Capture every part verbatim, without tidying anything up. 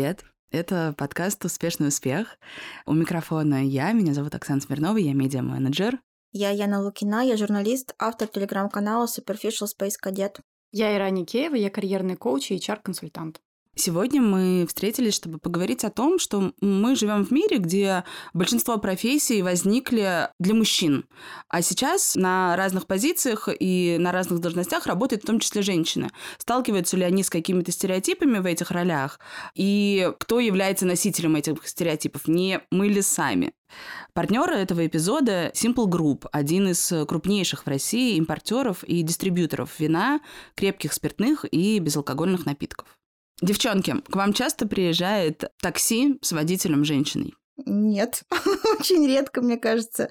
Привет! Это подкаст «Успешный успех». У микрофона я, меня зовут Оксана Смирнова, я медиа-менеджер. Я Яна Лукина, я журналист, автор телеграм-канала Superficial Space Cadet. Я Ира Аникеева, я карьерный коуч и эйч ар-консультант. Сегодня мы встретились, чтобы поговорить о том, что мы живем в мире, где большинство профессий возникли для мужчин, а сейчас на разных позициях и на разных должностях работают в том числе женщины. Сталкиваются ли они с какими-то стереотипами в этих ролях? И кто является носителем этих стереотипов? Не мы ли сами? Партнеры этого эпизода Simple Group, один из крупнейших в России импортеров и дистрибьюторов вина, крепких спиртных и безалкогольных напитков. Девчонки, к вам часто приезжает такси с водителем-женщиной? Нет, очень редко, мне кажется.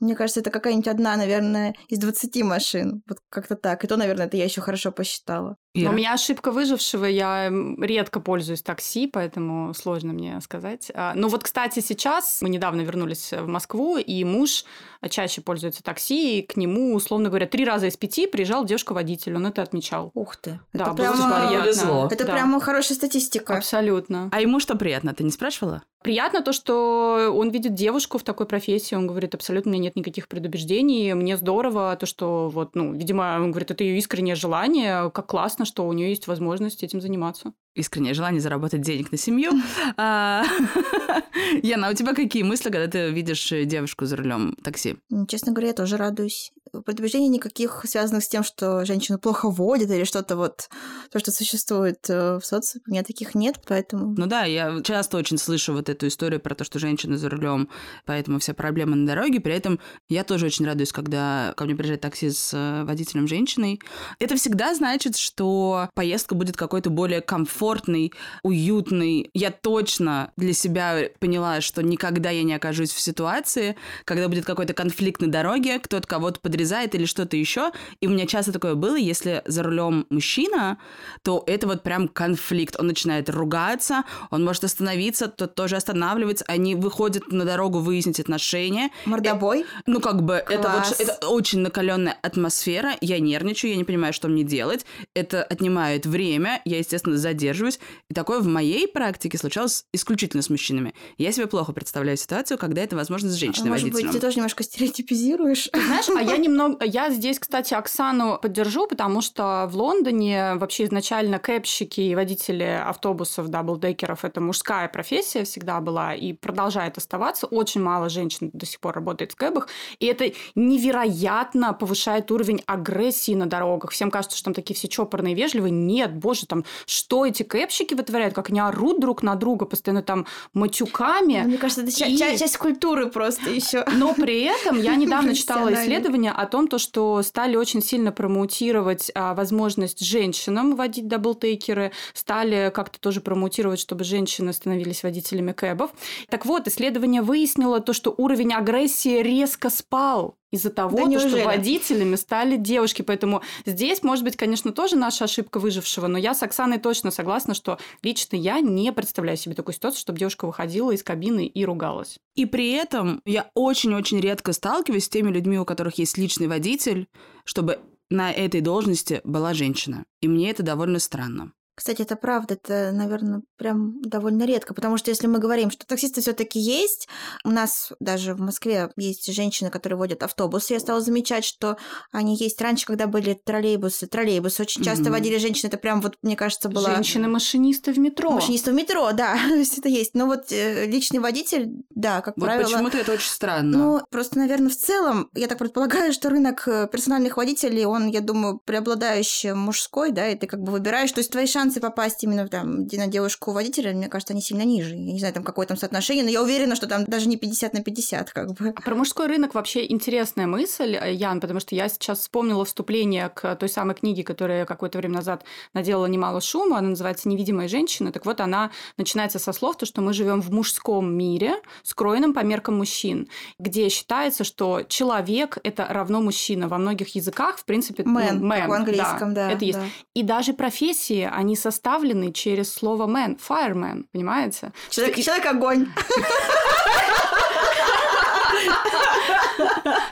Мне кажется, это какая-нибудь одна, наверное, из двадцати машин. Вот как-то так. И то, наверное, это я еще хорошо посчитала. Ира. У меня ошибка выжившего. Я редко пользуюсь такси, поэтому сложно мне сказать. Но вот, кстати, сейчас мы недавно вернулись в Москву, и муж чаще пользуется такси, и к нему, условно говоря, три раза из пяти приезжал девушка-водитель. Он это отмечал. Ух ты. Да, это прямо повезло. Это да. Прямо хорошая статистика. Абсолютно. А ему что приятно? Ты не спрашивала? Приятно то, что он видит девушку в такой профессии. Он говорит, абсолютно нет никаких предубеждений. Мне здорово то, что вот, ну, видимо, он говорит, это ее искреннее желание. Как классно, что у нее есть возможность этим заниматься. Искреннее желание заработать денег на семью. Яна, а у тебя какие мысли, когда ты видишь девушку за рулем такси? Честно говоря, я тоже радуюсь. Предубеждений никаких, связанных с тем, что женщину плохо водят или что-то вот, то, что существует в социуме, у меня таких нет, поэтому... Ну да, я часто очень слышу вот эту историю про то, что женщина за рулем, поэтому вся проблема на дороге, при этом я тоже очень радуюсь, когда ко мне приезжает такси с водителем-женщиной. Это всегда значит, что поездка будет какой-то более комфортной, уютной. Я точно для себя поняла, что никогда я не окажусь в ситуации, когда будет какой-то конфликт на дороге, кто-то кого-то подрезает, или что-то еще. И у меня часто такое было, если за рулем мужчина, то это вот прям конфликт. Он начинает ругаться, он может остановиться, тот тоже останавливается, они выходят на дорогу выяснить отношения. Мордобой? И, ну, как бы, это, вот, это очень накаленная атмосфера, я нервничаю, я не понимаю, что мне делать, это отнимает время, я, естественно, задерживаюсь. И такое в моей практике случалось исключительно с мужчинами. Я себе плохо представляю ситуацию, когда это возможно с женщиной-водителем. Может быть, ты тоже немножко стереотипизируешь. Ты знаешь, а я Немного... Я здесь, кстати, Оксану поддержу, потому что в Лондоне вообще изначально кэбщики и водители автобусов, даблдекеров – это мужская профессия всегда была и продолжает оставаться. Очень мало женщин до сих пор работает в кэбах, и это невероятно повышает уровень агрессии на дорогах. Всем кажется, что там такие все чопорные, вежливые. Нет, боже, там что эти кэбщики вытворяют, как они орут друг на друга постоянно там матюками. Мне кажется, это и... часть, часть культуры просто еще. Но при этом я недавно читала исследование о том, то, что стали очень сильно промоутировать а, возможность женщинам водить даблтейкеры, стали как-то тоже промоутировать, чтобы женщины становились водителями кэбов. Так вот, исследование выяснило то, что уровень агрессии резко спал из-за того, да то, что водителями стали девушки. Поэтому здесь, может быть, конечно, тоже наша ошибка выжившего, но я с Оксаной точно согласна, что лично я не представляю себе такую ситуацию, чтобы девушка выходила из кабины и ругалась. И при этом я очень-очень редко сталкиваюсь с теми людьми, у которых есть личный водитель, чтобы на этой должности была женщина. И мне это довольно странно. Кстати, это правда, это, наверное, прям довольно редко, потому что если мы говорим, что таксисты все-таки есть, у нас даже в Москве есть женщины, которые водят автобусы, я стала замечать, что они есть. Раньше, когда были троллейбусы, троллейбусы очень часто mm-hmm. водили женщины, это прям вот, мне кажется, была... Женщины-машинисты в метро. Машинисты в метро, да, это есть. Но вот личный водитель, да, как вот правило... Вот почему-то это очень странно. Ну, просто, наверное, в целом, я так предполагаю, что рынок персональных водителей, он, я думаю, преобладающий мужской, да, и ты как бы выбираешь, то есть твои шансы попасть именно там, на девушку-водителя, мне кажется, они сильно ниже. Я не знаю, там какое там соотношение, но я уверена, что там даже не пятьдесят на пятьдесят как бы. Про мужской рынок вообще интересная мысль, Ян, потому что я сейчас вспомнила вступление к той самой книге, которая какое-то время назад наделала немало шума, она называется «Невидимая женщина». Так вот, она начинается со слов, то, что мы живем в мужском мире, скроенном по меркам мужчин, где считается, что человек – это равно мужчина. Во многих языках, в принципе, man, man, в английском, да, да, это есть. Да. И даже профессии, они составлены через слово man, fireman, понимаете? Человек-огонь.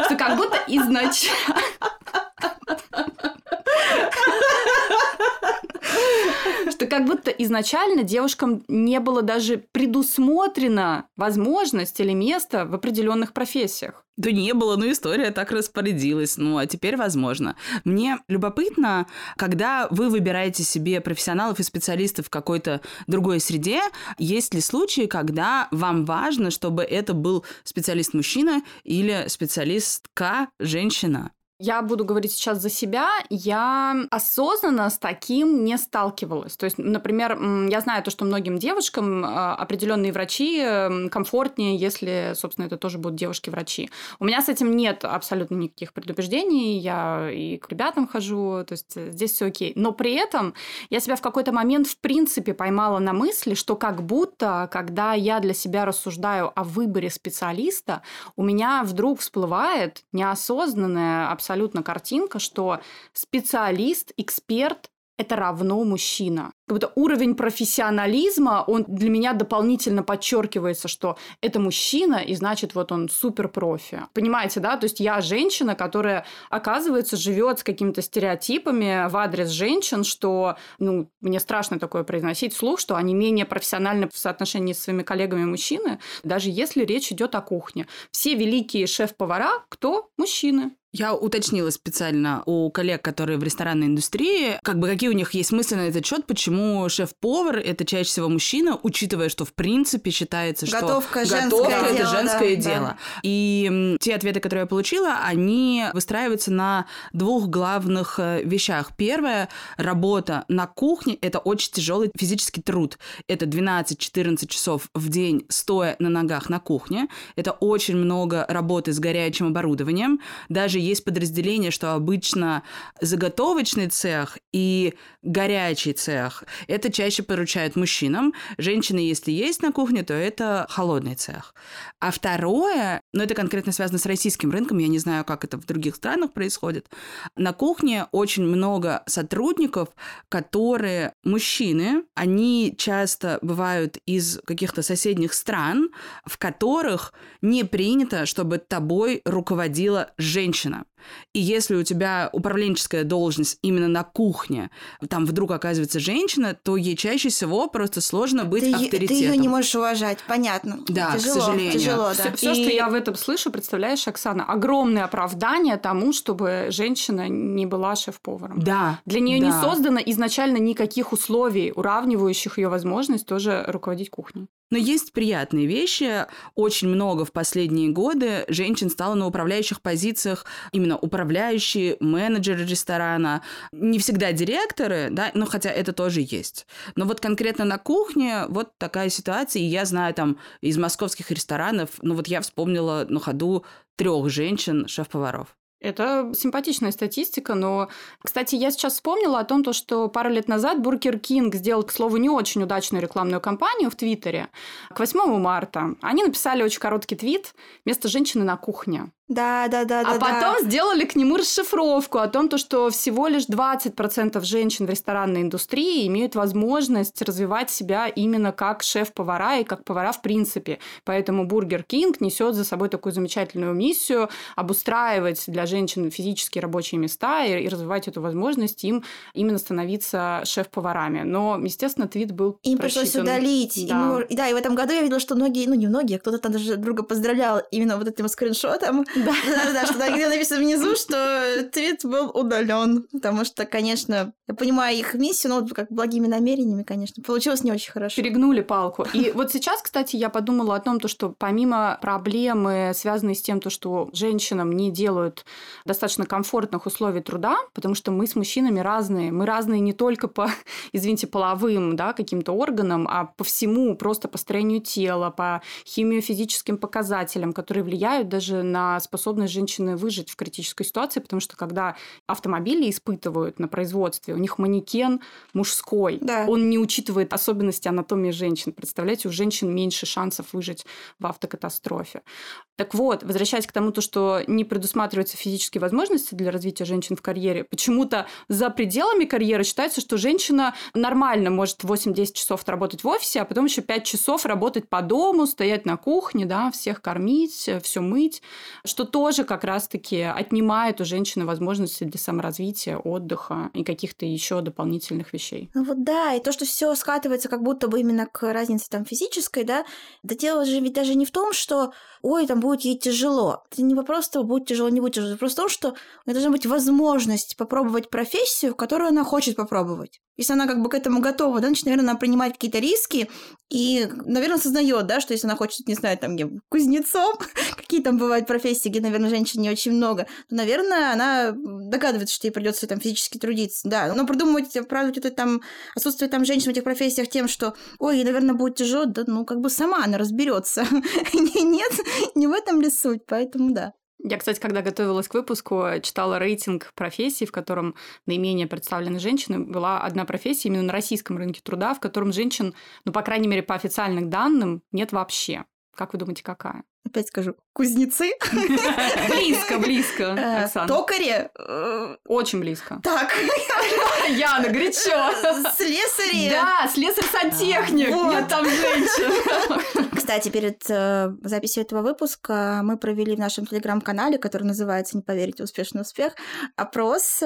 Что как будто изначально... Что как будто изначально девушкам не было даже предусмотрено возможность или место в определенных профессиях. Да не было, ну история так распорядилась, ну а теперь возможно. Мне любопытно, когда вы выбираете себе профессионалов и специалистов в какой-то другой среде, есть ли случаи, когда вам важно, чтобы это был специалист-мужчина или специалистка-женщина? Я буду говорить сейчас за себя, я осознанно с таким не сталкивалась. То есть, например, я знаю то, что многим девушкам определенные врачи комфортнее, если, собственно, это тоже будут девушки-врачи. У меня с этим нет абсолютно никаких предубеждений, я и к ребятам хожу, то есть здесь все окей. Но при этом я себя в какой-то момент в принципе поймала на мысли, что как будто, когда я для себя рассуждаю о выборе специалиста, у меня вдруг всплывает неосознанное абсолютно абсолютно картинка, что специалист, эксперт – это равно мужчина. Как будто уровень профессионализма, он для меня дополнительно подчеркивается, что это мужчина, и значит, вот он суперпрофи. Понимаете, да? То есть я женщина, которая, оказывается, живет с какими-то стереотипами в адрес женщин, что, ну, мне страшно такое произносить вслух, что они менее профессиональны в соотношении с своими коллегами мужчины, даже если речь идет о кухне. Все великие шеф-повара – кто? Мужчины. Я уточнила специально у коллег, которые в ресторанной индустрии, как бы какие у них есть мысли на этот счет, почему шеф-повар – это чаще всего мужчина, учитывая, что в принципе считается, что готовка – это женское дело. И те ответы, которые я получила, они выстраиваются на двух главных вещах. Первое – работа на кухне – это очень тяжелый физический труд. Это двенадцать-четырнадцать часов в день, стоя на ногах на кухне. Это очень много работы с горячим оборудованием. Даже есть подразделение, что обычно заготовочный цех и горячий цех это чаще поручают мужчинам. Женщины, если есть на кухне, то это холодный цех. А второе, ну это конкретно связано с российским рынком, я не знаю, как это в других странах происходит, на кухне очень много сотрудников, которые мужчины, они часто бывают из каких-то соседних стран, в которых не принято, чтобы тобой руководила женщина. И если у тебя управленческая должность именно на кухне, там вдруг оказывается женщина, то ей чаще всего просто сложно быть ты авторитетом. Е- ты ее не можешь уважать, понятно. Да, тяжело, к сожалению. Тяжело, да. Все, и... что я в этом слышу, представляешь, Оксана, огромное оправдание тому, чтобы женщина не была шеф-поваром. Да. Для нее да. не создано изначально никаких условий, уравнивающих ее возможность тоже руководить кухней. Но есть приятные вещи. Очень много в последние годы женщин стало на управляющих позициях, именно управляющие, менеджеры ресторана. Не всегда директоры, да, но хотя это тоже есть. Но вот конкретно на кухне вот такая ситуация. И я знаю там из московских ресторанов, ну вот я вспомнила на ходу трех женщин-шеф-поваров. Это симпатичная статистика, но, кстати, я сейчас вспомнила о том, то, что пару лет назад Бургер Кинг сделал, к слову, не очень удачную рекламную кампанию в Твиттере. К восьмому марта они написали очень короткий твит «Место женщины на кухне». Да, да, да. А да, потом да. сделали к нему расшифровку о том, то, что всего лишь двадцать процентов женщин в ресторанной индустрии имеют возможность развивать себя именно как шеф-повара и как повара в принципе. Поэтому Бургер Кинг несет за собой такую замечательную миссию обустраивать для женщин физические рабочие места и, и развивать эту возможность им именно становиться шеф-поварами. Но, естественно, твит был им просчитан. Пришлось удалить. Да. Им, да, и в этом году я видела, что многие, ну не многие, кто-то там даже друга поздравлял именно вот этим скриншотом. Да, да, да, что тогда написано внизу, что твит был удален, потому что, конечно, я понимаю их миссию, но вот как благими намерениями, конечно, получилось не очень хорошо. Перегнули палку. И вот сейчас, кстати, я подумала о том, что помимо проблемы, связанной с тем, что женщинам не делают достаточно комфортных условий труда, потому что мы с мужчинами разные. Мы разные не только по, извините, половым, да, каким-то органам, а по всему, просто по строению тела, по химиофизическим показателям, которые влияют даже на способность женщины выжить в критической ситуации, потому что когда автомобили испытывают на производстве, у них манекен мужской, да. он не учитывает особенности анатомии женщин. Представляете, у женщин меньше шансов выжить в автокатастрофе. Так вот, возвращаясь к тому, что не предусматриваются физические возможности для развития женщин в карьере, почему-то за пределами карьеры считается, что женщина нормально может восемь-десять часов работать в офисе, а потом еще пять часов работать по дому, стоять на кухне, да, всех кормить, все мыть, что тоже как раз-таки отнимает у женщины возможности для саморазвития, отдыха и каких-то еще дополнительных вещей. Ну вот да, и то, что все скатывается как будто бы именно к разнице там физической, да, да дело же ведь даже не в том, что, ой, там будет ей тяжело. Это не вопрос того, будет тяжело, не будет тяжело. Это просто то, что у нее должна быть возможность попробовать профессию, которую она хочет попробовать. Если она как бы к этому готова, да, значит, наверное, она принимает какие-то риски и, наверное, осознаёт, да, что если она хочет, не знаю, там, где, кузнецом, какие там бывают профессии, где, наверное, женщин не очень много, то, наверное, она догадывается, что ей придется там физически трудиться, да. Но придумывать, оправдывать это там, отсутствие там женщин в этих профессиях тем, что, ой, ей, наверное, будет тяжело, да, ну, как бы сама она разберется. Нет, не в этом ли суть, поэтому да. Я, кстати, когда готовилась к выпуску, читала рейтинг профессий, в котором наименее представлены женщины. Была одна профессия именно на российском рынке труда, в котором женщин, ну, по крайней мере, по официальным данным, нет вообще. Как вы думаете, какая? Опять скажу, кузнецы. Близко, близко, Оксана. Токари. Очень близко. Так. Яна, горячо. Слесари. Да, слесарь-сантехник. Нет там женщин. Кстати, перед записью этого выпуска мы провели в нашем телеграм-канале, который называется «Не поверите, успешный успех», опрос.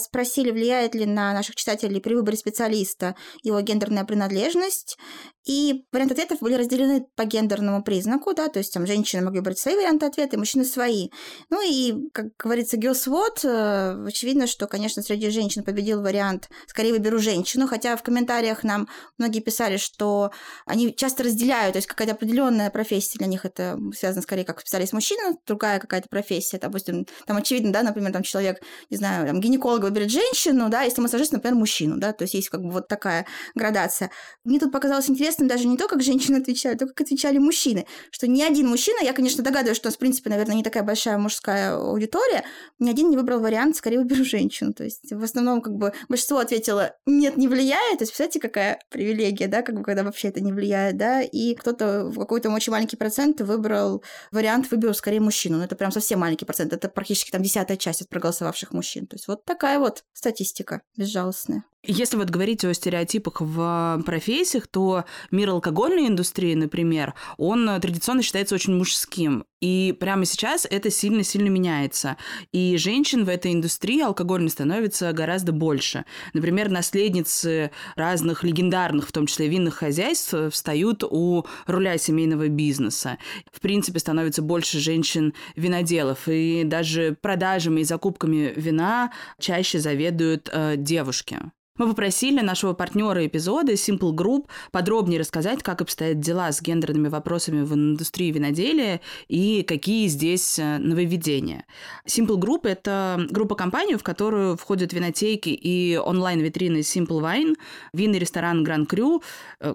Спросили, влияет ли на наших читателей при выборе специалиста его гендерная принадлежность. И варианты ответов были разделены по гендерному признаку, да, то есть там женщины могли брать свои варианты ответа, и мужчины свои. Ну и, как говорится, геосвод, очевидно, что, конечно, среди женщин победил вариант «скорее выберу женщину», хотя в комментариях нам многие писали, что они часто разделяют, то есть какая-то определенная профессия для них, это связано скорее как специалист-мужчина, другая какая-то профессия, допустим, там очевидно, да, например, там человек, не знаю, там, гинеколог выберет женщину, да, если массажист, например, мужчину, да, то есть есть как бы вот такая градация. Мне тут показалось интересным даже не то, как женщины отвечали, то, как отвечали мужчины, что ни один мужчина, я, конечно, догадываюсь, что у нас, в принципе, наверное, не такая большая мужская аудитория, ни один не выбрал вариант «скорее выберу женщину». То есть в основном как бы большинство ответило «нет, не влияет». То есть, представляете, какая привилегия, да, как бы, когда вообще это не влияет, да, и кто-то в какой-то очень маленький процент выбрал вариант «выберу скорее мужчину». Но это прям совсем маленький процент, это практически там десятая часть от проголосовавших мужчин. То есть вот такая вот статистика безжалостная. Если вот говорить о стереотипах в профессиях, то мир алкогольной индустрии, например, он традиционно считается очень мужским. И прямо сейчас это сильно-сильно меняется. И женщин в этой индустрии алкогольной становится гораздо больше. Например, наследницы разных легендарных, в том числе винных хозяйств, встают у руля семейного бизнеса. В принципе, становится больше женщин-виноделов. И даже продажами и закупками вина чаще заведуют э, девушки. Мы попросили нашего партнера эпизода Simple Group подробнее рассказать, как обстоят дела с гендерными вопросами в индустрии виноделия и какие здесь нововведения. Simple Group – это группа компаний, в которую входят винотеки и онлайн-витрины Simple Wine, винный ресторан Grand Cru,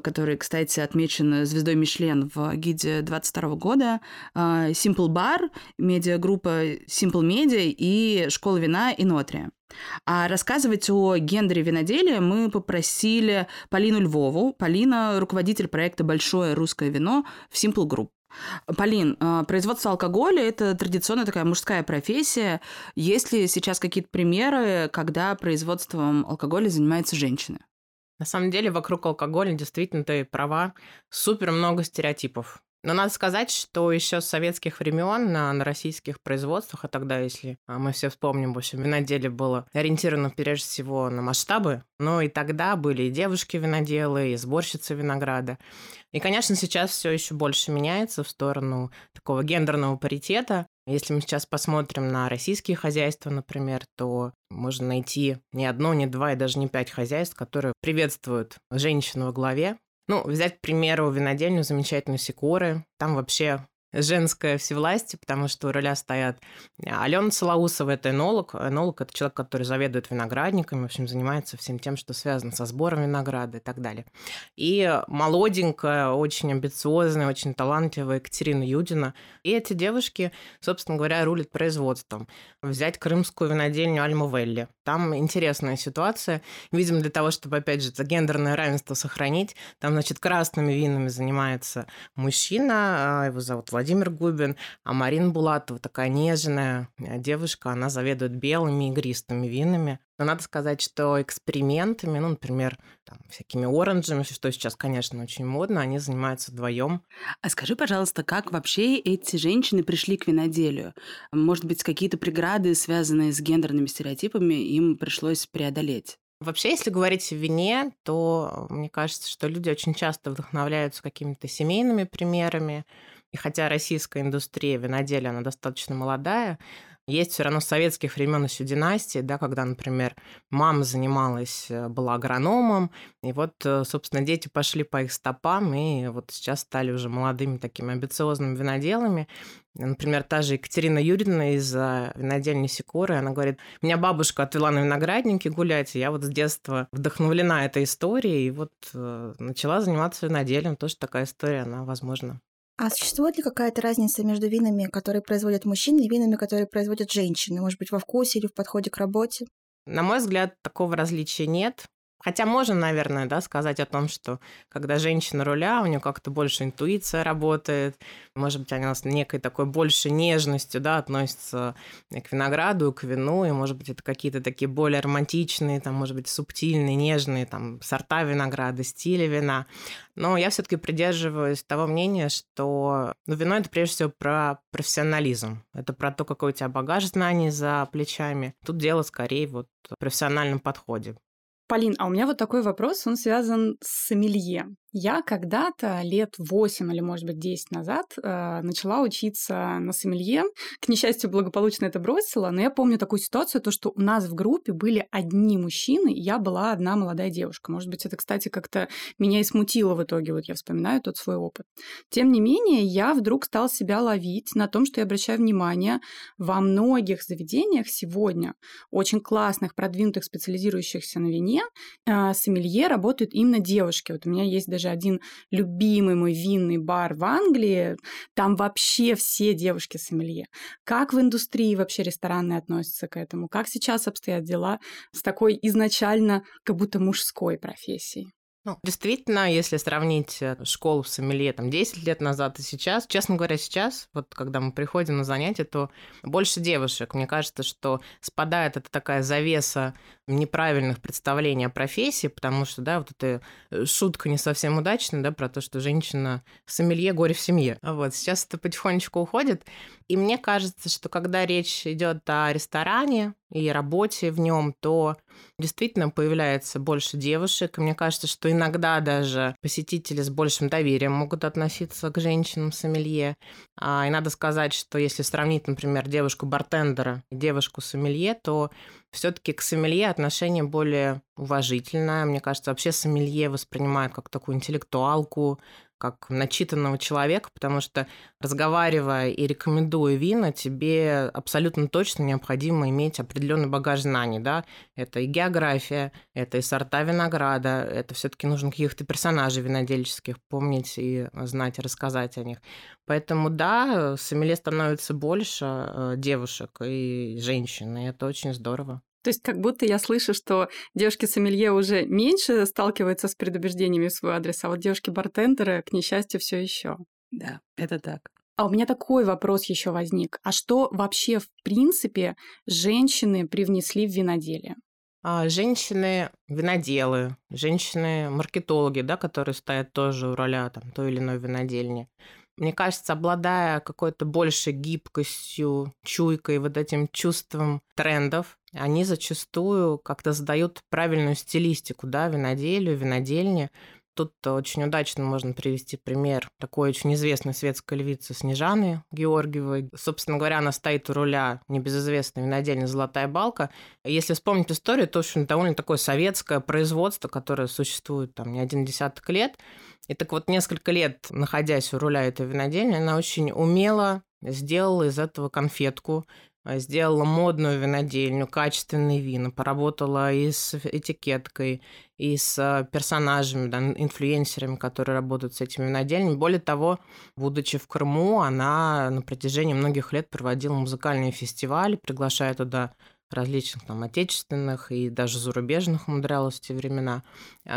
который, кстати, отмечен звездой Мишлен в гиде двадцать второго года, Simple Bar, медиагруппа Simple Media и школа вина Энотрия. А рассказывать о гендере виноделия мы попросили Полину Львову. Полина – руководитель проекта «Большое Русское Вино» в Simple Group. Полин, производство алкоголя – это традиционно такая мужская профессия. Есть ли сейчас какие-то примеры, когда производством алкоголя занимаются женщины? На самом деле вокруг алкоголя действительно, ты права, супер много стереотипов. Но надо сказать, что еще с советских времен на, на российских производствах, а тогда, если мы все вспомним, в общем, виноделие было ориентировано прежде всего на масштабы, но и тогда были и девушки-виноделы, и сборщицы винограда. И, конечно, сейчас все еще больше меняется в сторону такого гендерного паритета. Если мы сейчас посмотрим на российские хозяйства, например, то можно найти не одно, не два и даже не пять хозяйств, которые приветствуют женщину во главе. Ну, взять, к примеру, винодельню замечательную Сикоры. Там вообще женское всевластие, потому что у руля стоят Алена Салаусова, это энолог. Энолог – это человек, который заведует виноградниками, в общем, занимается всем тем, что связано со сбором винограда и так далее. И молоденькая, очень амбициозная, очень талантливая Екатерина Юдина. И эти девушки, собственно говоря, рулят производством. Взять крымскую винодельню Альма. Там интересная ситуация. Видимо, для того, чтобы, опять же, это гендерное равенство сохранить, там, значит, красными винами занимается мужчина, его зовут Владимир Владимир Губин, а Марина Булатова такая нежная девушка, она заведует белыми игристыми винами. Но надо сказать, что экспериментами, ну, например, там, всякими оранжами, что сейчас, конечно, очень модно, они занимаются вдвоем. А скажи, пожалуйста, как вообще эти женщины пришли к виноделию? Может быть, какие-то преграды, связанные с гендерными стереотипами, им пришлось преодолеть? Вообще, если говорить о вине, то мне кажется, что люди очень часто вдохновляются какими-то семейными примерами. И хотя российская индустрия виноделия, она достаточно молодая, есть все равно с советских времен еще династии, да, когда, например, мама занималась, была агрономом, и вот, собственно, дети пошли по их стопам, и вот сейчас стали уже молодыми такими амбициозными виноделами. Например, та же Екатерина Юдина из винодельни Сикоры, она говорит, меня бабушка отвела на виноградники гулять, и я вот с детства вдохновлена этой историей, и вот начала заниматься виноделием, тоже такая история, она возможна. А существует ли какая-то разница между винами, которые производят мужчины, и винами, которые производят женщины? Может быть, во вкусе или в подходе к работе? На мой взгляд, такого различия нет. Хотя можно, наверное, да, сказать о том, что когда женщина руля, у нее как-то больше интуиция работает. Может быть, она с некой такой больше нежностью, да, относится к винограду, к вину. И, может быть, это какие-то такие более романтичные, там, может быть, субтильные, нежные там, сорта винограда, стили вина. Но я все-таки придерживаюсь того мнения, что ну, вино – это прежде всего про профессионализм. Это про то, какой у тебя багаж знаний за плечами. Тут дело скорее вот в профессиональном подходе. Полин, а у меня вот такой вопрос, он связан с сомелье. Я когда-то лет восемь или, может быть, десять назад э, начала учиться на сомелье. К несчастью, благополучно это бросила, но я помню такую ситуацию, то, что у нас в группе были одни мужчины, и я была одна молодая девушка. Может быть, это, кстати, как-то меня и смутило в итоге, вот я вспоминаю тот свой опыт. Тем не менее, я вдруг стала себя ловить на том, что я обращаю внимание, во многих заведениях сегодня, очень классных, продвинутых, специализирующихся на вине, э, сомелье работают именно девушки. Вот у меня есть даже один любимый мой винный бар в Англии, там вообще все девушки-сомелье. Как в индустрии вообще ресторанные относятся к этому? Как сейчас обстоят дела с такой изначально как будто мужской профессией? Ну, действительно, если сравнить школу сомелье там, десять лет назад и сейчас, честно говоря, сейчас, вот когда мы приходим на занятия, то больше девушек. Мне кажется, что спадает эта такая завеса неправильных представлений о профессии, потому что, да, вот эта шутка не совсем удачная, да, про то, что женщина сомелье горе в семье. Вот, сейчас это потихонечку уходит. И мне кажется, что когда речь идет о ресторане и работе в нем, то действительно появляется больше девушек. И мне кажется, что иногда даже посетители с большим доверием могут относиться к женщинам-сомелье. И надо сказать, что если сравнить, например, девушку-бартендера и девушку-сомелье, то все-таки к сомелье отношение более уважительное. Мне кажется, вообще сомелье воспринимают как такую интеллектуалку, как начитанного человека, потому что, разговаривая и рекомендуя вина, тебе абсолютно точно необходимо иметь определенный багаж знаний, да, это и география, это и сорта винограда, это все-таки нужно каких-то персонажей винодельческих помнить и знать, и рассказать о них. Поэтому, да, сомелье становится больше девушек и женщин, и это очень здорово. То есть как будто я слышу, что девушки-сомелье уже меньше сталкиваются с предубеждениями в свой адрес, а вот девушки-бартендеры, к несчастью, все еще. Да, это так. А у меня такой вопрос еще возник. А что вообще, в принципе, женщины привнесли в виноделие? Женщины-виноделы, женщины-маркетологи, да, которые стоят тоже у роля там, той или иной винодельни. Мне кажется, обладая какой-то большей гибкостью, чуйкой, вот этим чувством трендов, они зачастую как-то задают правильную стилистику, да, виноделию, винодельне. Тут очень удачно можно привести пример такой очень известной светской львицы Снежаны Георгиевой. Собственно говоря, она стоит у руля небезызвестной винодельни «Золотая балка». Если вспомнить историю, то, в общем, довольно такое советское производство, которое существует там не один десяток лет. И так вот несколько лет, находясь у руля этой винодельни, она очень умело сделала из этого конфетку, сделала модную винодельню, качественные вина, поработала и с этикеткой, и с персонажами, да, инфлюенсерами, которые работают с этими винодельнями. Более того, будучи в Крыму, она на протяжении многих лет проводила музыкальные фестивали, приглашая туда различных там отечественных и даже зарубежных умудрялась в те времена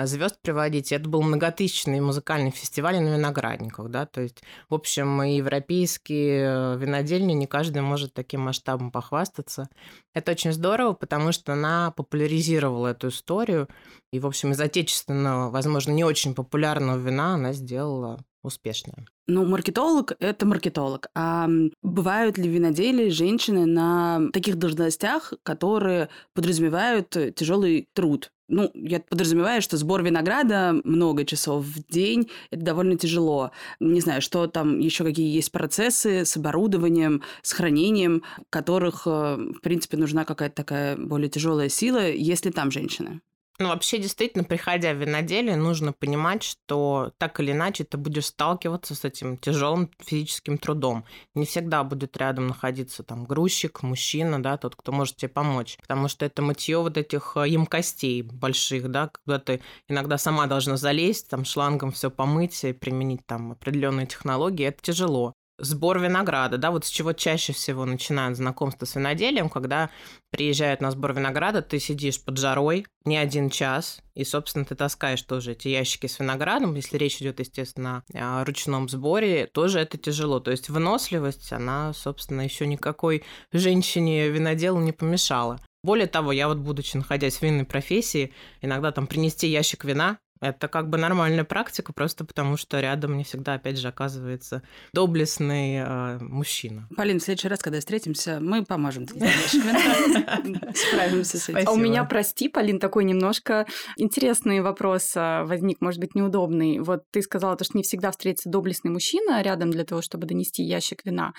звезд приводить. Это был многотысячный музыкальный фестиваль на виноградниках, да, то есть, в общем, и европейские винодельни, не каждый может таким масштабом похвастаться. Это очень здорово, потому что она популяризировала эту историю, и, в общем, из отечественного, возможно, не очень популярного вина она сделала успешное. Ну, маркетолог – это маркетолог. А бывают ли в виноделии женщины на таких должностях, которые подразумевают тяжелый труд? Ну, я подразумеваю, что сбор винограда много часов в день, это довольно тяжело. Не знаю, что там еще какие есть процессы с оборудованием, с хранением, в которых, в принципе, нужна какая-то такая более тяжелая сила, если там женщины. Ну, вообще, действительно, приходя в виноделие, нужно понимать, что так или иначе ты будешь сталкиваться с этим тяжелым физическим трудом. Не всегда будет рядом находиться там грузчик, мужчина, да, тот, кто может тебе помочь. Потому что это мытье вот этих емкостей больших, да, когда ты иногда сама должна залезть, там шлангом все помыть и применить там определенные технологии, это тяжело. Сбор винограда, да, вот с чего чаще всего начинают знакомство с виноделием, когда приезжают на сбор винограда, ты сидишь под жарой не один час, и, собственно, ты таскаешь тоже эти ящики с виноградом, если речь идет, естественно, о ручном сборе, тоже это тяжело. То есть выносливость, она, собственно, еще никакой женщине-виноделу не помешала. Более того, я вот, будучи находясь в винной профессии, иногда там принести ящик вина, это как бы нормальная практика, просто потому что рядом не всегда, опять же, оказывается доблестный э, мужчина. Полин, в следующий раз, когда встретимся, мы поможем тебе. Справимся с этим. У меня, прости, Полин, такой немножко интересный вопрос возник, может быть, неудобный. Вот ты сказала, что не всегда встретится доблестный мужчина рядом для того, чтобы донести ящик вина.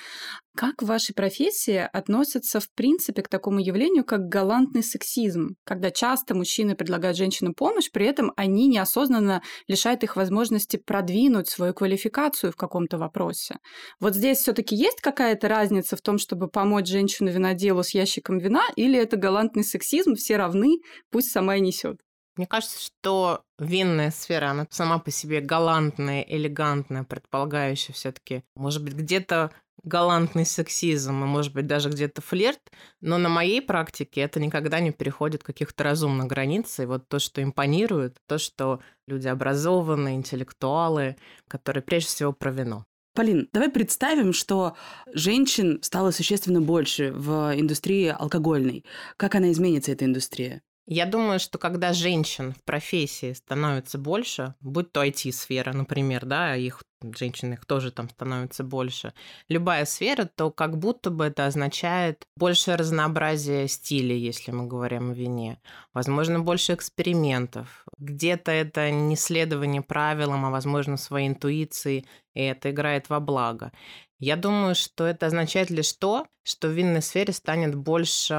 Как в вашей профессии относятся, в принципе, к такому явлению, как галантный сексизм, когда часто мужчины предлагают женщинам помощь, при этом они не осознанно лишает их возможности продвинуть свою квалификацию в каком-то вопросе. Вот здесь все-таки есть какая-то разница в том, чтобы помочь женщину-виноделу с ящиком вина, или это галантный сексизм, все равны, пусть сама и несет? Мне кажется, что винная сфера, она сама по себе галантная, элегантная, предполагающая все-таки, может быть, где-то галантный сексизм, и, может быть, даже где-то флирт, но на моей практике это никогда не переходит каких-то разумных границ, и вот то, что импонирует, то, что люди образованные, интеллектуалы, которые прежде всего про вино. Полин, давай представим, что женщин стало существенно больше в индустрии алкогольной. Как она изменится, эта индустрия? Я думаю, что когда женщин в профессии становится больше, будь то ай ти-сфера, например, да, их женщин их тоже там становится больше, любая сфера, то как будто бы это означает больше разнообразия стилей, если мы говорим о вине. Возможно, больше экспериментов. Где-то это не следование правилам, а, возможно, своей интуиции, и это играет во благо. Я думаю, что это означает лишь то, что в винной сфере станет больше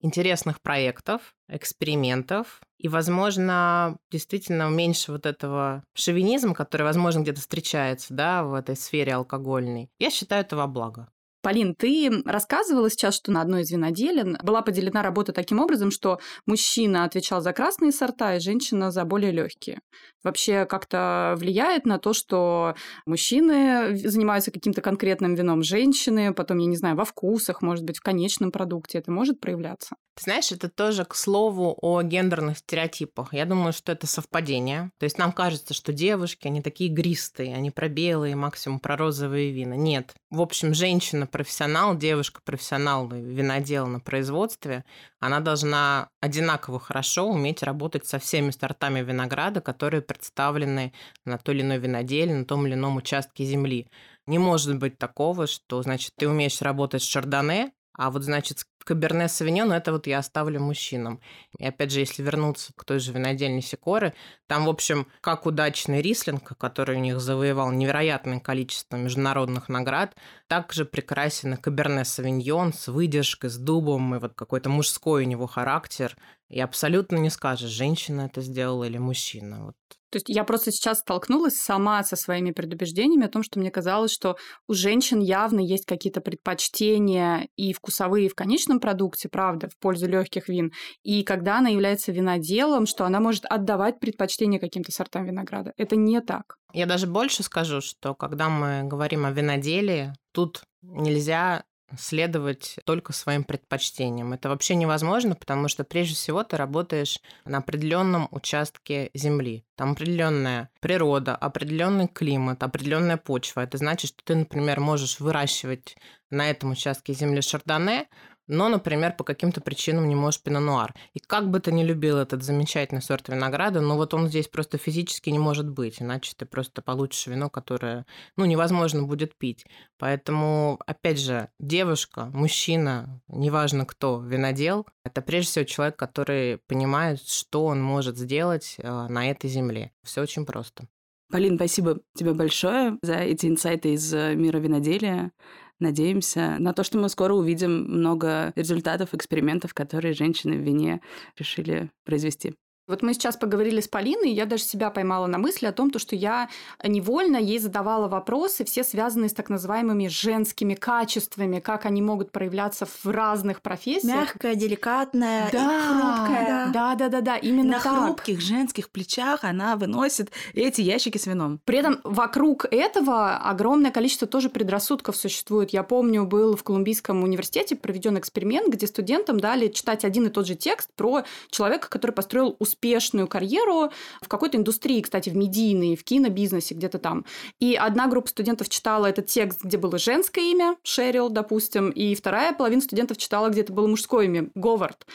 интересных проектов, экспериментов, и, возможно, действительно меньше вот этого шовинизма, который, возможно, где-то встречается, да, в этой сфере алкогольной. Я считаю, это во благо. Полин, ты рассказывала сейчас, что на одной из виноделен была поделена работа таким образом, что мужчина отвечал за красные сорта, и женщина за более легкие. Вообще как-то влияет на то, что мужчины занимаются каким-то конкретным вином, женщины, потом, я не знаю, во вкусах, может быть, в конечном продукте. Это может проявляться? Ты знаешь, это тоже, к слову, о гендерных стереотипах. Я думаю, что это совпадение. То есть нам кажется, что девушки, они такие игристые, они про белые, максимум про розовые вина. Нет. В общем, женщина профессионал, девушка-профессионал, винодел на производстве, она должна одинаково хорошо уметь работать со всеми сортами винограда, которые представлены на той или иной виноделе, на том или ином участке земли. Не может быть такого, что, значит, ты умеешь работать с шардоне, а вот, значит, каберне-совиньон, это вот я оставлю мужчинам. И опять же, если вернуться к той же винодельне Сикоры, там, в общем, как удачный рислинг, который у них завоевал невероятное количество международных наград, также прекрасен и каберне-совиньон с выдержкой, с дубом, и вот какой-то мужской у него характер. И абсолютно не скажешь, женщина это сделала или мужчина. Вот. То есть я просто сейчас столкнулась сама со своими предубеждениями о том, что мне казалось, что у женщин явно есть какие-то предпочтения и вкусовые, и в конечном продукте, правда, в пользу легких вин. И когда она является виноделом, что она может отдавать предпочтение каким-то сортам винограда. Это не так. Я даже больше скажу, что когда мы говорим о виноделии, тут нельзя следовать только своим предпочтениям. Это вообще невозможно, потому что прежде всего ты работаешь на определенном участке земли. Там определенная природа, определенный климат, определенная почва. Это значит, что ты, например, можешь выращивать на этом участке земли шардоне, но, например, по каким-то причинам не можешь пино-нуар. И как бы ты ни любил этот замечательный сорт винограда, но вот он здесь просто физически не может быть, иначе ты просто получишь вино, которое, ну, невозможно будет пить. Поэтому, опять же, девушка, мужчина, неважно кто, винодел, это прежде всего человек, который понимает, что он может сделать на этой земле. Все очень просто. Полин, спасибо тебе большое за эти инсайты из мира виноделия. Надеемся на то, что мы скоро увидим много результатов, экспериментов, которые женщины в вине решили произвести. Вот мы сейчас поговорили с Полиной, и я даже себя поймала на мысли о том, что я невольно ей задавала вопросы, все связанные с так называемыми женскими качествами, как они могут проявляться в разных профессиях. Мягкая, деликатная, да, и хрупкая. Да-да-да, именно на так. На хрупких женских плечах она выносит эти ящики с вином. При этом вокруг этого огромное количество тоже предрассудков существует. Я помню, был в Колумбийском университете проведен эксперимент, где студентам дали читать один и тот же текст про человека, который построил успешный успешную карьеру в какой-то индустрии, кстати, в медийной, в кинобизнесе, где-то там. И одна группа студентов читала этот текст, где было женское имя, Шерил, допустим, и вторая половина студентов читала, где это было мужское имя, Говард.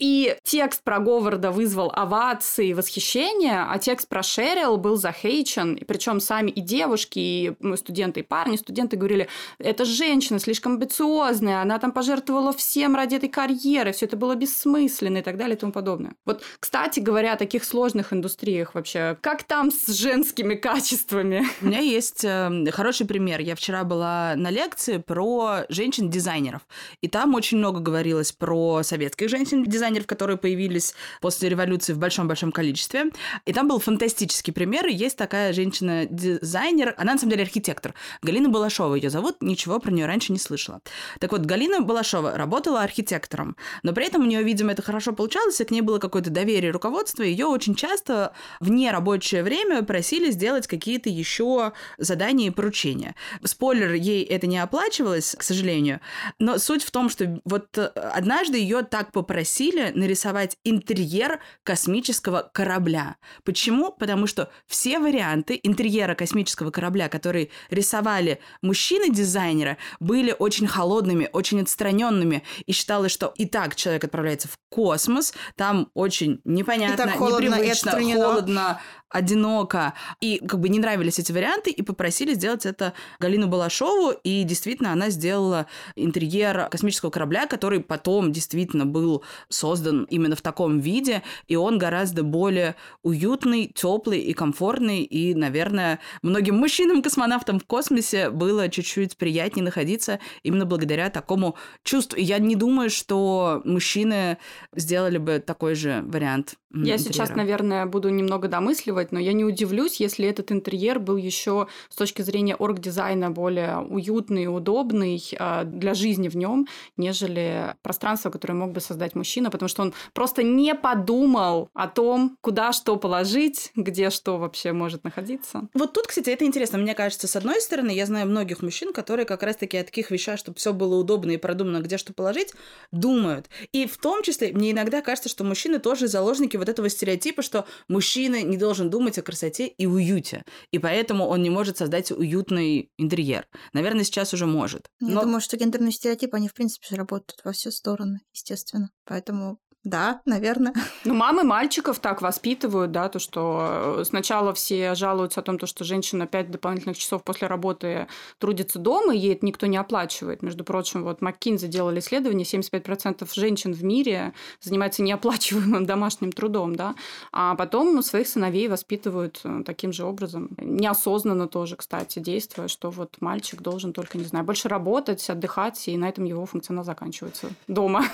И текст про Говарда вызвал овации, восхищение, а текст про Шерил был захейчен. И причем сами и девушки, и студенты, и парни, студенты говорили, это женщина слишком амбициозная, она там пожертвовала всем ради этой карьеры, все это было бессмысленно и так далее и тому подобное. Вот, кстати говоря, о таких сложных индустриях вообще, как там с женскими качествами? У меня есть хороший пример. Я вчера была на лекции про женщин-дизайнеров, и там очень много говорилось про советских женщин-дизайнеров, которые появились после революции в большом-большом количестве. И там был фантастический пример. Есть такая женщина-дизайнер, она на самом деле архитектор. Галина Балашова ее зовут, ничего про нее раньше не слышала. Так вот, Галина Балашова работала архитектором, но при этом у нее, видимо, это хорошо получалось, и к ней было какое-то доверие руководства. Ее очень часто в нерабочее время просили сделать какие-то еще задания и поручения. Спойлер, ей это не оплачивалось, к сожалению, но суть в том, что вот однажды ее так попросили нарисовать интерьер космического корабля. Почему? Потому что все варианты интерьера космического корабля, которые рисовали мужчины-дизайнеры, были очень холодными, очень отстраненными, и считалось, что и так человек отправляется в космос, там очень непонятно, непривычно, холодно, одиноко, и как бы не нравились эти варианты, и попросили сделать это Галину Балашову, и действительно она сделала интерьер космического корабля, который потом действительно был создан именно в таком виде, и он гораздо более уютный, теплый и комфортный, и, наверное, многим мужчинам-космонавтам в космосе было чуть-чуть приятнее находиться именно благодаря такому чувству. Я не думаю, что мужчины сделали бы такой же вариант интерьера. Я сейчас, наверное, буду немного домысливать, но я не удивлюсь, если этот интерьер был еще с точки зрения оргдизайна более уютный и удобный для жизни в нем, нежели пространство, которое мог бы создать мужчина. Потому что он просто не подумал о том, куда что положить, где что вообще может находиться. Вот тут, кстати, это интересно. Мне кажется, с одной стороны, я знаю многих мужчин, которые как раз-таки о таких вещах, чтобы все было удобно и продумано, где что положить, думают. И в том числе, мне иногда кажется, что мужчины тоже заложники вот этого стереотипа, что мужчина не должен думать о красоте и уюте. И поэтому он не может создать уютный интерьер. Наверное, сейчас уже может. Но... Я думаю, что гендерные стереотипы, они, в принципе, работают во все стороны, естественно. Поэтому да, наверное. Ну, мамы мальчиков так воспитывают, да, то, что сначала все жалуются о том, что женщина пять дополнительных часов после работы трудится дома, и ей это никто не оплачивает. Между прочим, вот McKinsey делали исследование, семьдесят пять процентов женщин в мире занимаются неоплачиваемым домашним трудом, да, а потом своих сыновей воспитывают таким же образом. Неосознанно тоже, кстати, действуя, что вот мальчик должен только, не знаю, больше работать, отдыхать, и на этом его функционал заканчивается дома.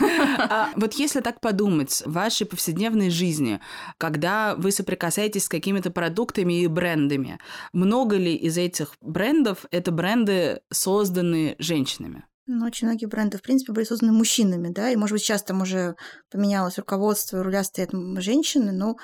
Вот если так подумать, в вашей повседневной жизни, когда вы соприкасаетесь с какими-то продуктами и брендами, много ли из этих брендов это бренды, созданные женщинами? Ну, очень многие бренды, в принципе, были созданы мужчинами, да, и, может быть, сейчас там уже поменялось руководство, руля стоят женщины, но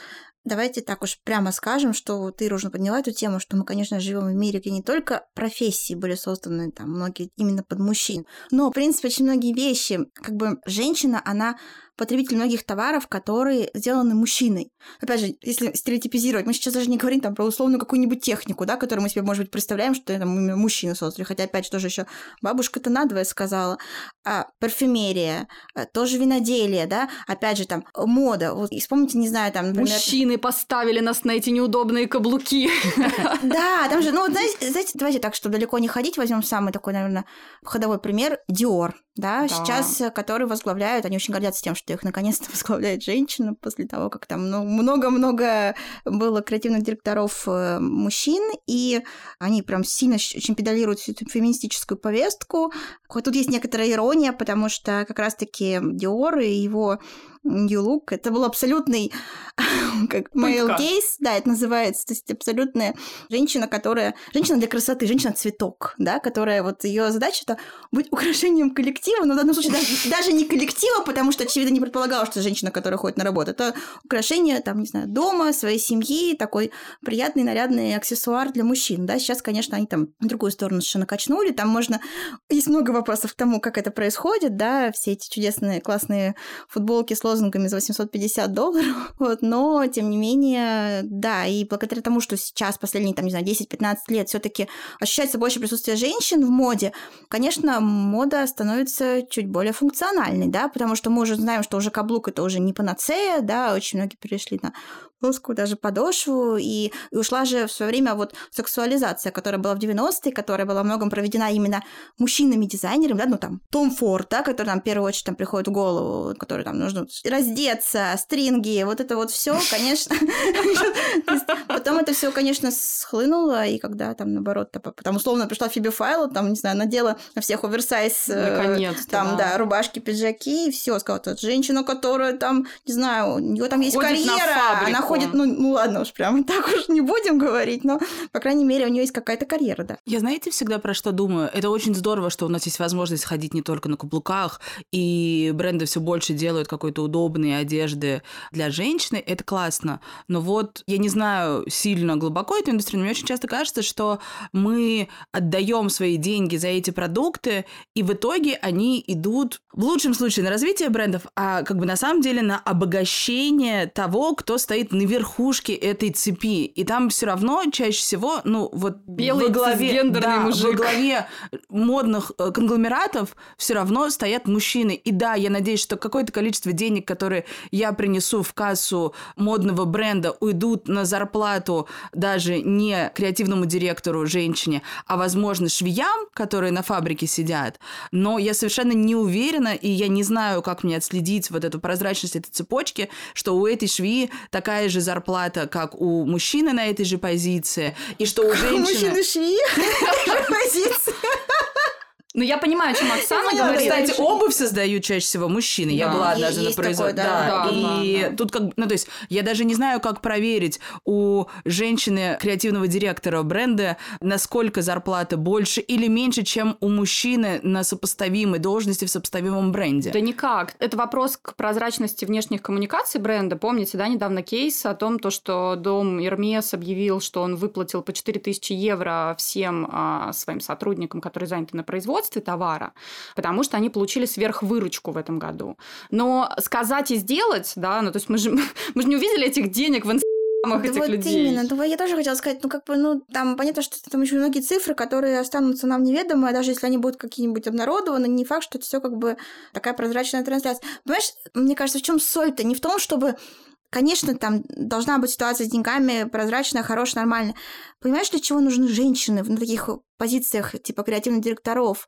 Давайте так уж прямо скажем, что ты, Ружина, подняла эту тему, что мы, конечно, живем в мире, где не только профессии были созданы, там, многие именно под мужчин, но, в принципе, очень многие вещи, как бы женщина, она потребитель многих товаров, которые сделаны мужчиной. Опять же, если стереотипизировать, мы сейчас даже не говорим там про условную какую-нибудь технику, да, которую мы себе, может быть, представляем, что это мужчины создали, хотя, опять же, тоже еще бабушка-то надвое сказала. А, парфюмерия, а, тоже виноделие, да, опять же, там, мода. Вот, и вспомните, не знаю, там, например... Мужчины поставили нас на эти неудобные каблуки. Да, там же, ну, знаете, давайте так, чтобы далеко не ходить, возьмем самый такой, наверное, ходовой пример – Диор. Да, да, сейчас, которые возглавляют, они очень гордятся тем, что их наконец-то возглавляет женщина после того, как там ну, много-много было креативных директоров мужчин, и они прям сильно очень педалируют всю эту феминистическую повестку. Хоть тут есть некоторая ирония, потому что как раз-таки Dior и его New Look, это был абсолютный как male gaze, да, это называется, то есть абсолютная женщина, которая... Женщина для красоты, женщина-цветок, да, которая вот ее задача это быть украшением коллектива, но в данном случае даже, даже не коллектива, потому что, очевидно, не предполагалось, что женщина, которая ходит на работу, это украшение, там, не знаю, дома, своей семьи, такой приятный, нарядный аксессуар для мужчин, да, сейчас, конечно, они там в другую сторону совершенно качнули, там можно... Есть много вопросов к тому, как это происходит, да, все эти чудесные, классные футболки с лозунгами за восемьсот пятьдесят долларов, вот, но, тем не менее, да, и благодаря тому, что сейчас, последние, там, не знаю, десять-пятнадцать лет всё-таки ощущается больше присутствие женщин в моде, конечно, мода становится чуть более функциональной, да, потому что мы уже знаем, что уже каблук – это уже не панацея, да, очень многие перешли на плоскую даже подошву, и, и ушла же в свое время вот сексуализация, которая была в девяностые, которая была во многом проведена именно мужчинами-дизайнерами, да, ну, там, Том Форд, да, который нам в первую очередь там приходит в голову, который там нужно раздеться, стринги, вот это вот все, конечно. Потом это все, конечно, схлынуло, и когда там, наоборот, там, условно, пришла Фиби Файл, там, не знаю, надела на всех оверсайз, там, да, рубашки, пиджаки, и все, сказала, женщина, которая там, не знаю, у нее там есть карьера, она ходит, ну, ну ладно уж, прям так уж не будем говорить, но, по крайней мере, у нее есть какая-то карьера, да. Я, знаете, всегда про что думаю? Это очень здорово, что у нас есть возможность ходить не только на каблуках, и бренды все больше делают какой-то удобные одежды для женщины, это классно. Но вот я не знаю сильно глубоко эту индустрию, но мне очень часто кажется, что мы отдаем свои деньги за эти продукты, и в итоге они идут в лучшем случае на развитие брендов, а как бы на самом деле на обогащение того, кто стоит на верхушке этой цепи. И там все равно чаще всего, ну вот белый во главе, да, во главе модных конгломератов все равно стоят мужчины. И да, я надеюсь, что какое-то количество денег, которые я принесу в кассу модного бренда, уйдут на зарплату даже не креативному директору женщине, а, возможно, швеям, которые на фабрике сидят. Но я совершенно не уверена, и я не знаю, как мне отследить вот эту прозрачность этой цепочки, что у этой швеи такая же зарплата, как у мужчины на этой же позиции, и что у женщины... Мужчины-швеи на этой же позиции... Ну, я понимаю, о чем Оксана говорит. Кстати, обувь создают чаще всего мужчины. Да. Я была даже на производстве. Да, да, и да, да. Тут как бы, ну, то есть, я даже не знаю, как проверить у женщины, креативного директора бренда, насколько зарплата больше или меньше, чем у мужчины на сопоставимой должности в сопоставимом бренде. Да никак. Это вопрос к прозрачности внешних коммуникаций бренда. Помните, да, недавно кейс о том, то, что дом Эрмес объявил, что он выплатил по четыре тысячи евро всем а, своим сотрудникам, которые заняты на производстве, товара, потому что они получили сверхвыручку в этом году. Но сказать и сделать, да, ну то есть мы же, мы же не увидели этих денег в инстаграме, да, этих вот людей. Именно. Да, я тоже хотела сказать, ну как бы, ну там понятно, что там еще многие цифры, которые останутся нам неведомы, а даже если они будут какие-нибудь обнародованы, не факт, что это все как бы такая прозрачная трансляция. Понимаешь, мне кажется, в чем соль-то? Не в том, чтобы... Конечно, там должна быть ситуация с деньгами прозрачная, хорошая, нормальная. Понимаешь, для чего нужны женщины на таких позициях, типа креативных директоров?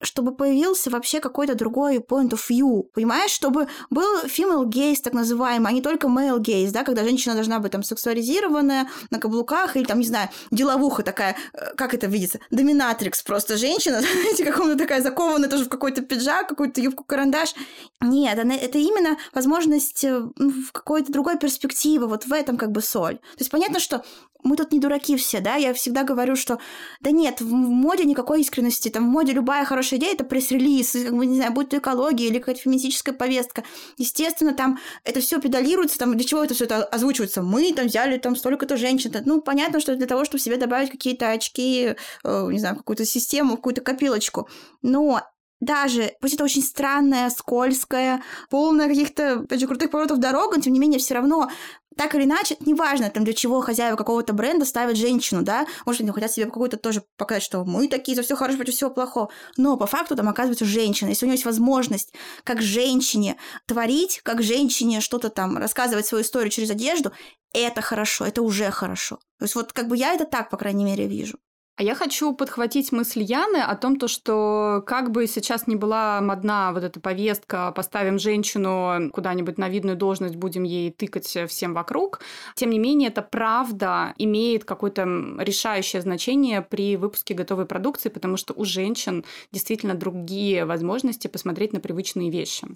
Чтобы появился вообще какой-то другой point of view, понимаешь? Чтобы был female gaze, так называемый, а не только male gaze, да, когда женщина должна быть там сексуализированная, на каблуках или там, не знаю, деловуха такая, как это видится, доминатрикс просто женщина, знаете, каком-то такая закованная тоже в какой-то пиджак, какую-то юбку-карандаш. Нет, она, это именно возможность в какой-то другой перспективы, вот в этом как бы соль. То есть понятно, что мы тут не дураки все, да, я всегда говорю, что да нет, в моде никакой искренности, там в моде любая хорошая хорошая идея, это пресс-релиз, не знаю, будет экология или какая-то феминистическая повестка. Естественно, там это все педалируется, там для чего это все это озвучивается? Мы там взяли там столько-то женщин. Ну, понятно, что для того, чтобы себе добавить какие-то очки, э, не знаю, какую-то систему, какую-то копилочку. Но даже, пусть это очень странная, скользкая, полная каких-то, опять же, крутых поворотов дорога, но тем не менее все равно так или иначе, неважно, там, для чего хозяева какого-то бренда ставят женщину, да, может, они хотят себе какую-то тоже показать, что мы такие за все хорошее против всего плохого, но по факту там оказывается женщина. Если у нее есть возможность как женщине творить, как женщине что-то там, рассказывать свою историю через одежду, это хорошо, это уже хорошо. То есть вот как бы я это так, по крайней мере, вижу. А я хочу подхватить мысль Яны о том, то, что как бы сейчас ни была модна вот эта повестка «поставим женщину куда-нибудь на видную должность, будем ей тыкать всем вокруг», тем не менее, это правда имеет какое-то решающее значение при выпуске готовой продукции, потому что у женщин действительно другие возможности посмотреть на привычные вещи.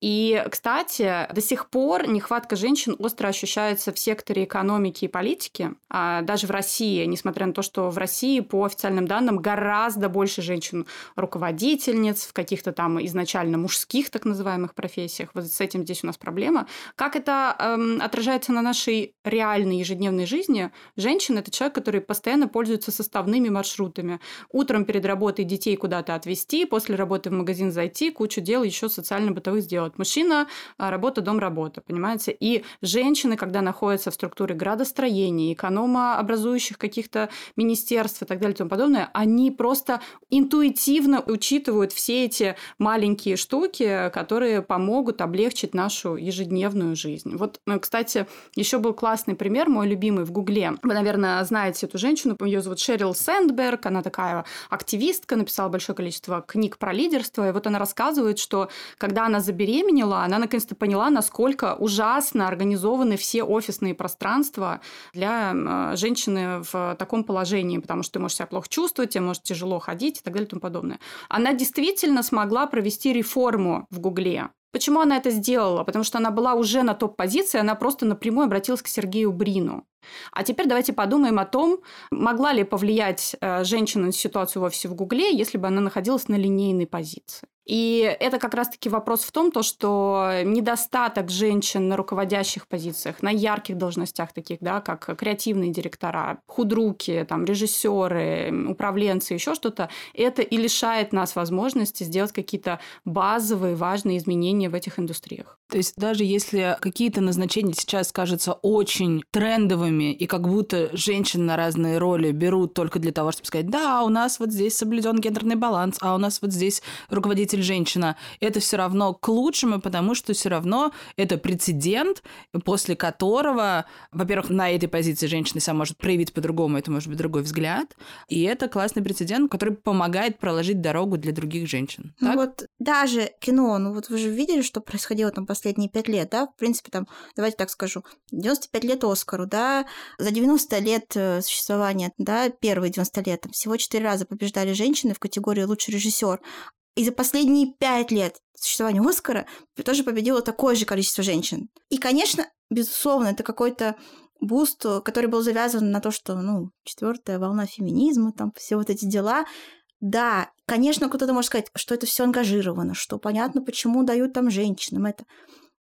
И, кстати, до сих пор нехватка женщин остро ощущается в секторе экономики и политики, даже в России, несмотря на то, что в России по официальным данным, гораздо больше женщин-руководительниц в каких-то там изначально мужских так называемых профессиях. Вот с этим здесь у нас проблема. Как это эм, отражается на нашей реальной ежедневной жизни? Женщина – это человек, который постоянно пользуется составными маршрутами. Утром перед работой детей куда-то отвезти, после работы в магазин зайти, кучу дел еще социально-бытовых сделать. Мужчина – работа, дом, работа, понимаете? И женщины, когда находятся в структуре градостроения, экономообразующих каких-то министерств и так далее и тому подобное, они просто интуитивно учитывают все эти маленькие штуки, которые помогут облегчить нашу ежедневную жизнь. Вот, кстати, еще был классный пример, мой любимый в Гугле. Вы, наверное, знаете эту женщину, ее зовут Шерил Сэндберг, она такая активистка, написала большое количество книг про лидерство, и вот она рассказывает, что когда она забеременела, она наконец-то поняла, насколько ужасно организованы все офисные пространства для женщины в таком положении, потому что ты можешь себя плохо чувствовать, тебе может тяжело ходить и так далее и тому подобное. Она действительно смогла провести реформу в Гугле. Почему она это сделала? Потому что она была уже на топ-позиции, она просто напрямую обратилась к Сергею Брину. А теперь давайте подумаем о том, могла ли повлиять женщина на ситуацию в офисе в Гугле, если бы она находилась на линейной позиции. И это как раз-таки вопрос в том, то, что недостаток женщин на руководящих позициях, на ярких должностях таких, да, как креативные директора, худруки, там, режиссеры, управленцы, еще что-то, это и лишает нас возможности сделать какие-то базовые важные изменения в этих индустриях. То есть даже если какие-то назначения сейчас кажутся очень трендовыми, и как будто женщин на разные роли берут только для того, чтобы сказать, да, у нас вот здесь соблюден гендерный баланс, а у нас вот здесь руководитель женщина, это все равно к лучшему, потому что все равно это прецедент, после которого, во-первых, на этой позиции женщина себя может проявить по-другому, это может быть другой взгляд, и это классный прецедент, который помогает проложить дорогу для других женщин. Ну так? Вот даже кино, ну вот вы же видели, что происходило там последние пять лет, да, в принципе, там, давайте так скажу, девяносто пять лет Оскару, да, за девяносто лет существования, да, первые девяносто лет, там, всего четыре раза побеждали женщины в категории «Лучший режиссер», и за последние пять лет существования Оскара тоже победило такое же количество женщин. И, конечно, безусловно, это какой-то буст, который был завязан на то, что, ну, четвертая волна феминизма, там, все вот эти дела. Да, конечно, кто-то может сказать, что это все ангажировано, что понятно, почему дают там женщинам это.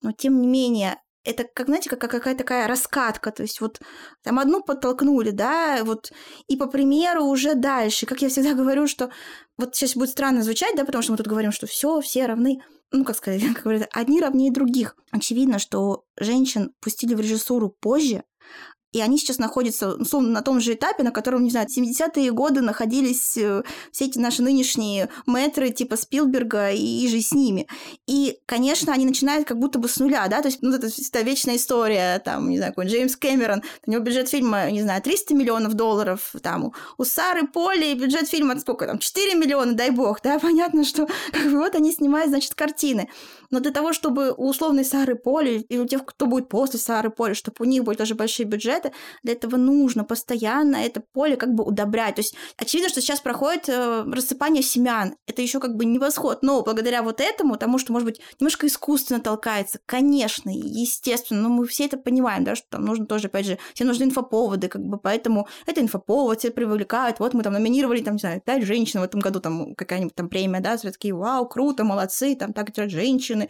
Но тем не менее, это, как, знаете, как какая-то такая раскатка. То есть вот там одну подтолкнули, да, вот, и по примеру уже дальше. Как я всегда говорю, что вот сейчас будет странно звучать, да, потому что мы тут говорим, что все, все равны. Ну, как сказать, как говорят, одни равнее других. Очевидно, что женщин пустили в режиссуру позже, и они сейчас находятся, условно, на том же этапе, на котором, не знаю, в семидесятые годы находились все эти наши нынешние мэтры типа Спилберга и же с ними. И, конечно, они начинают как будто бы с нуля, да, то есть, ну, это, это вечная история, там, не знаю, какой-нибудь Джеймс Кэмерон, у него бюджет фильма, не знаю, триста миллионов долларов, там, у Сары Поли бюджет фильма, сколько там, четыре миллиона, дай бог, да, понятно, что как бы, вот они снимают, значит, картины. Но для того, чтобы у условной Сары Поли и у тех, кто будет после Сары Поли, чтобы у них были тоже большие бюджеты, результаты, для этого нужно постоянно это поле как бы удобрять. То есть очевидно, что сейчас проходит э, рассыпание семян. Это еще как бы не восход. Но благодаря вот этому, тому, что, может быть, немножко искусственно толкается, конечно, естественно, но мы все это понимаем, да, что там нужно тоже, опять же, всем нужны инфоповоды, как бы, поэтому это инфоповод, все привлекают. Вот мы там номинировали, там, не знаю, пять женщин в этом году, там, какая-нибудь там премия, да, все-таки, вау, круто, молодцы, там, так, женщины.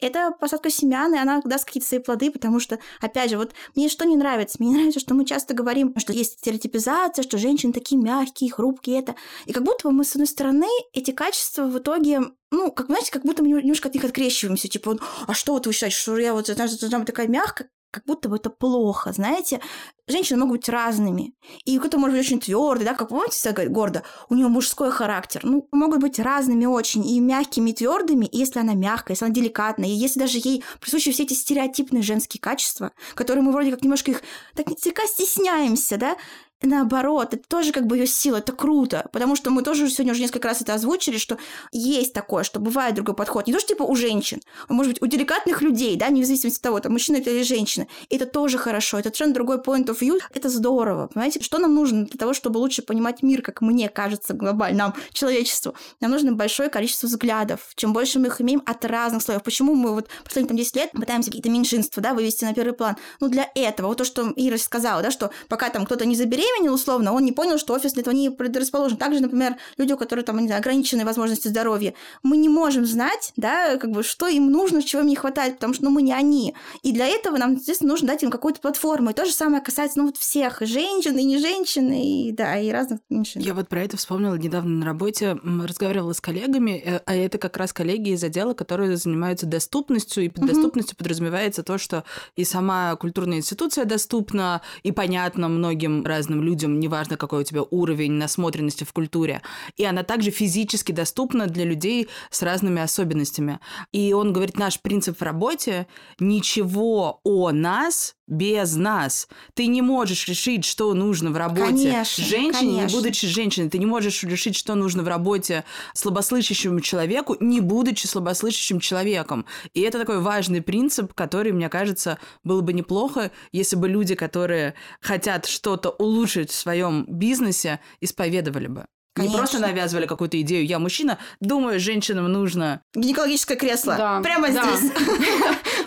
Это посадка семян, и она даст какие-то свои плоды, потому что, опять же, вот мне что не нравится? Мне не нравится, что мы часто говорим, что есть стереотипизация, что женщины такие мягкие, хрупкие, это. И как будто бы мы, с одной стороны, эти качества в итоге... Ну, как, знаете, как будто мы немножко от них открещиваемся. Типа, а что вот вы считаете, что я вот там такая мягкая? Как будто бы это плохо, знаете. Женщины могут быть разными. И кто-то может быть очень твердый, да, как помните, всегда говорит гордо, у нее мужской характер. Ну, могут быть разными очень, и мягкими, и твердыми, и если она мягкая, если она деликатная, и если даже ей присущи все эти стереотипные женские качества, которые мы вроде как немножко их так слегка стесняемся, да, наоборот, это тоже как бы ее сила, это круто, потому что мы тоже сегодня уже несколько раз это озвучили, что есть такое, что бывает другой подход, не то, что типа у женщин, а может быть у деликатных людей, да, не в зависимости от того, там мужчина это или женщина, это тоже хорошо, это совершенно другой point of view, это здорово, понимаете, что нам нужно для того, чтобы лучше понимать мир, как мне кажется, глобально, нам, человечеству, нам нужно большое количество взглядов, чем больше мы их имеем от разных слоев, почему мы вот последние там десять лет пытаемся какие-то меньшинства, да, вывести на первый план, ну для этого, вот то, что Ира сказала, да, что пока там кто-то не заберет условно, он не понял, что офис для этого не предрасположен. Также, например, люди, у которых там, не знаю, ограниченные возможности здоровья, мы не можем знать, да, как бы, что им нужно, чего им не хватает, потому что, ну, мы не они. И для этого нам, естественно, нужно дать им какую-то платформу. И то же самое касается, ну, вот всех, и женщин, и не женщин, и, да, и разных меньшинств. Я вот про это вспомнила недавно на работе, разговаривала с коллегами, а это как раз коллеги из отдела, которые занимаются доступностью, и под доступностью mm-hmm. подразумевается то, что и сама культурная институция доступна, и понятно многим разным людям, неважно, какой у тебя уровень насмотренности в культуре. И она также физически доступна для людей с разными особенностями. И он говорит, наш принцип в работе – ничего о нас без нас. Ты не можешь решить, что нужно в работе конечно, женщине, конечно. не будучи женщиной. Ты не можешь решить, что нужно в работе слабослышащему человеку, не будучи слабослышащим человеком. И это такой важный принцип, который, мне кажется, было бы неплохо, если бы люди, которые хотят что-то улучшить в своем бизнесе, исповедовали бы. Конечно. Не просто навязывали какую-то идею. Я мужчина, думаю, женщинам нужно... Гинекологическое кресло. Да. Прямо да. здесь.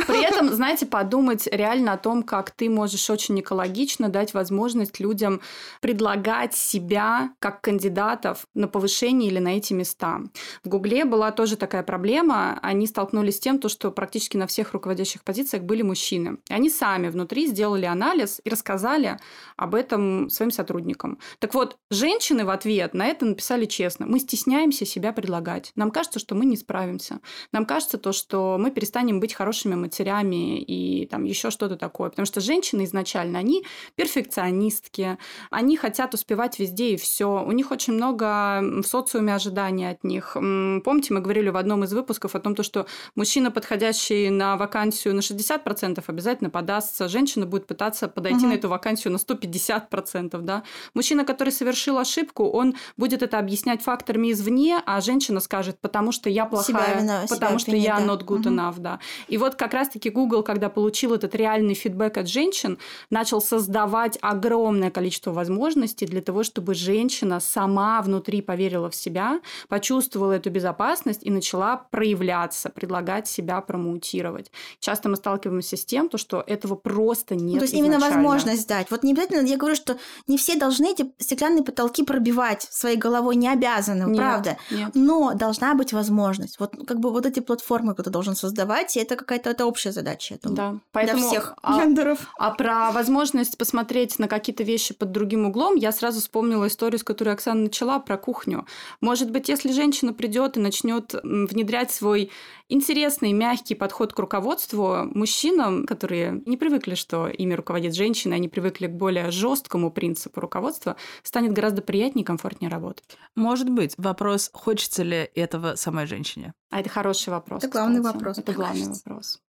При этом, знаете, подумать реально о том, как ты можешь очень экологично дать возможность людям предлагать себя как кандидатов на повышение или на эти места. В Гугле была тоже такая проблема. Они столкнулись с тем, что практически на всех руководящих позициях были мужчины. И они сами внутри сделали анализ и рассказали об этом своим сотрудникам. Так вот, женщины в ответ на это написали честно. Мы стесняемся себя предлагать. Нам кажется, что мы не справимся. Нам кажется, то, что мы перестанем быть хорошими матерями. матерями и там еще что-то такое. Потому что женщины изначально, они перфекционистки, они хотят успевать везде и все. У них очень много в социуме ожиданий от них. Помните, мы говорили в одном из выпусков о том, что мужчина, подходящий на вакансию на шестьдесят процентов, обязательно подастся. Женщина будет пытаться подойти угу. на эту вакансию на сто пятьдесят процентов. Да? Мужчина, который совершил ошибку, он будет это объяснять факторами извне, а женщина скажет, потому что я плохая, вина, потому что вина, я да. not good угу. enough. Да. И вот как раз раз-таки Google, когда получил этот реальный фидбэк от женщин, начал создавать огромное количество возможностей для того, чтобы женщина сама внутри поверила в себя, почувствовала эту безопасность и начала проявляться, предлагать себя промоутировать. Часто мы сталкиваемся с тем, что этого просто нет. Ну, то есть изначально. Именно возможность дать. Вот не обязательно, я говорю, что не все должны эти стеклянные потолки пробивать своей головой, не обязаны, нет, правда. Нет. Но должна быть возможность. Вот как бы вот эти платформы, кто должен создавать, и это какая-то это общая задача, я думаю, да, поэтому, для всех а, гендеров. А про возможность посмотреть на какие-то вещи под другим углом, я сразу вспомнила историю, с которой Оксана начала, про кухню. Может быть, если женщина придет и начнет внедрять свой интересный, мягкий подход к руководству, мужчинам, которые не привыкли, что ими руководит женщина, они привыкли к более жесткому принципу руководства, станет гораздо приятнее и комфортнее работать. Может быть. Вопрос, хочется ли этого самой женщине? А это хороший вопрос. Это главный кстати. вопрос. Это главный кажется. вопрос.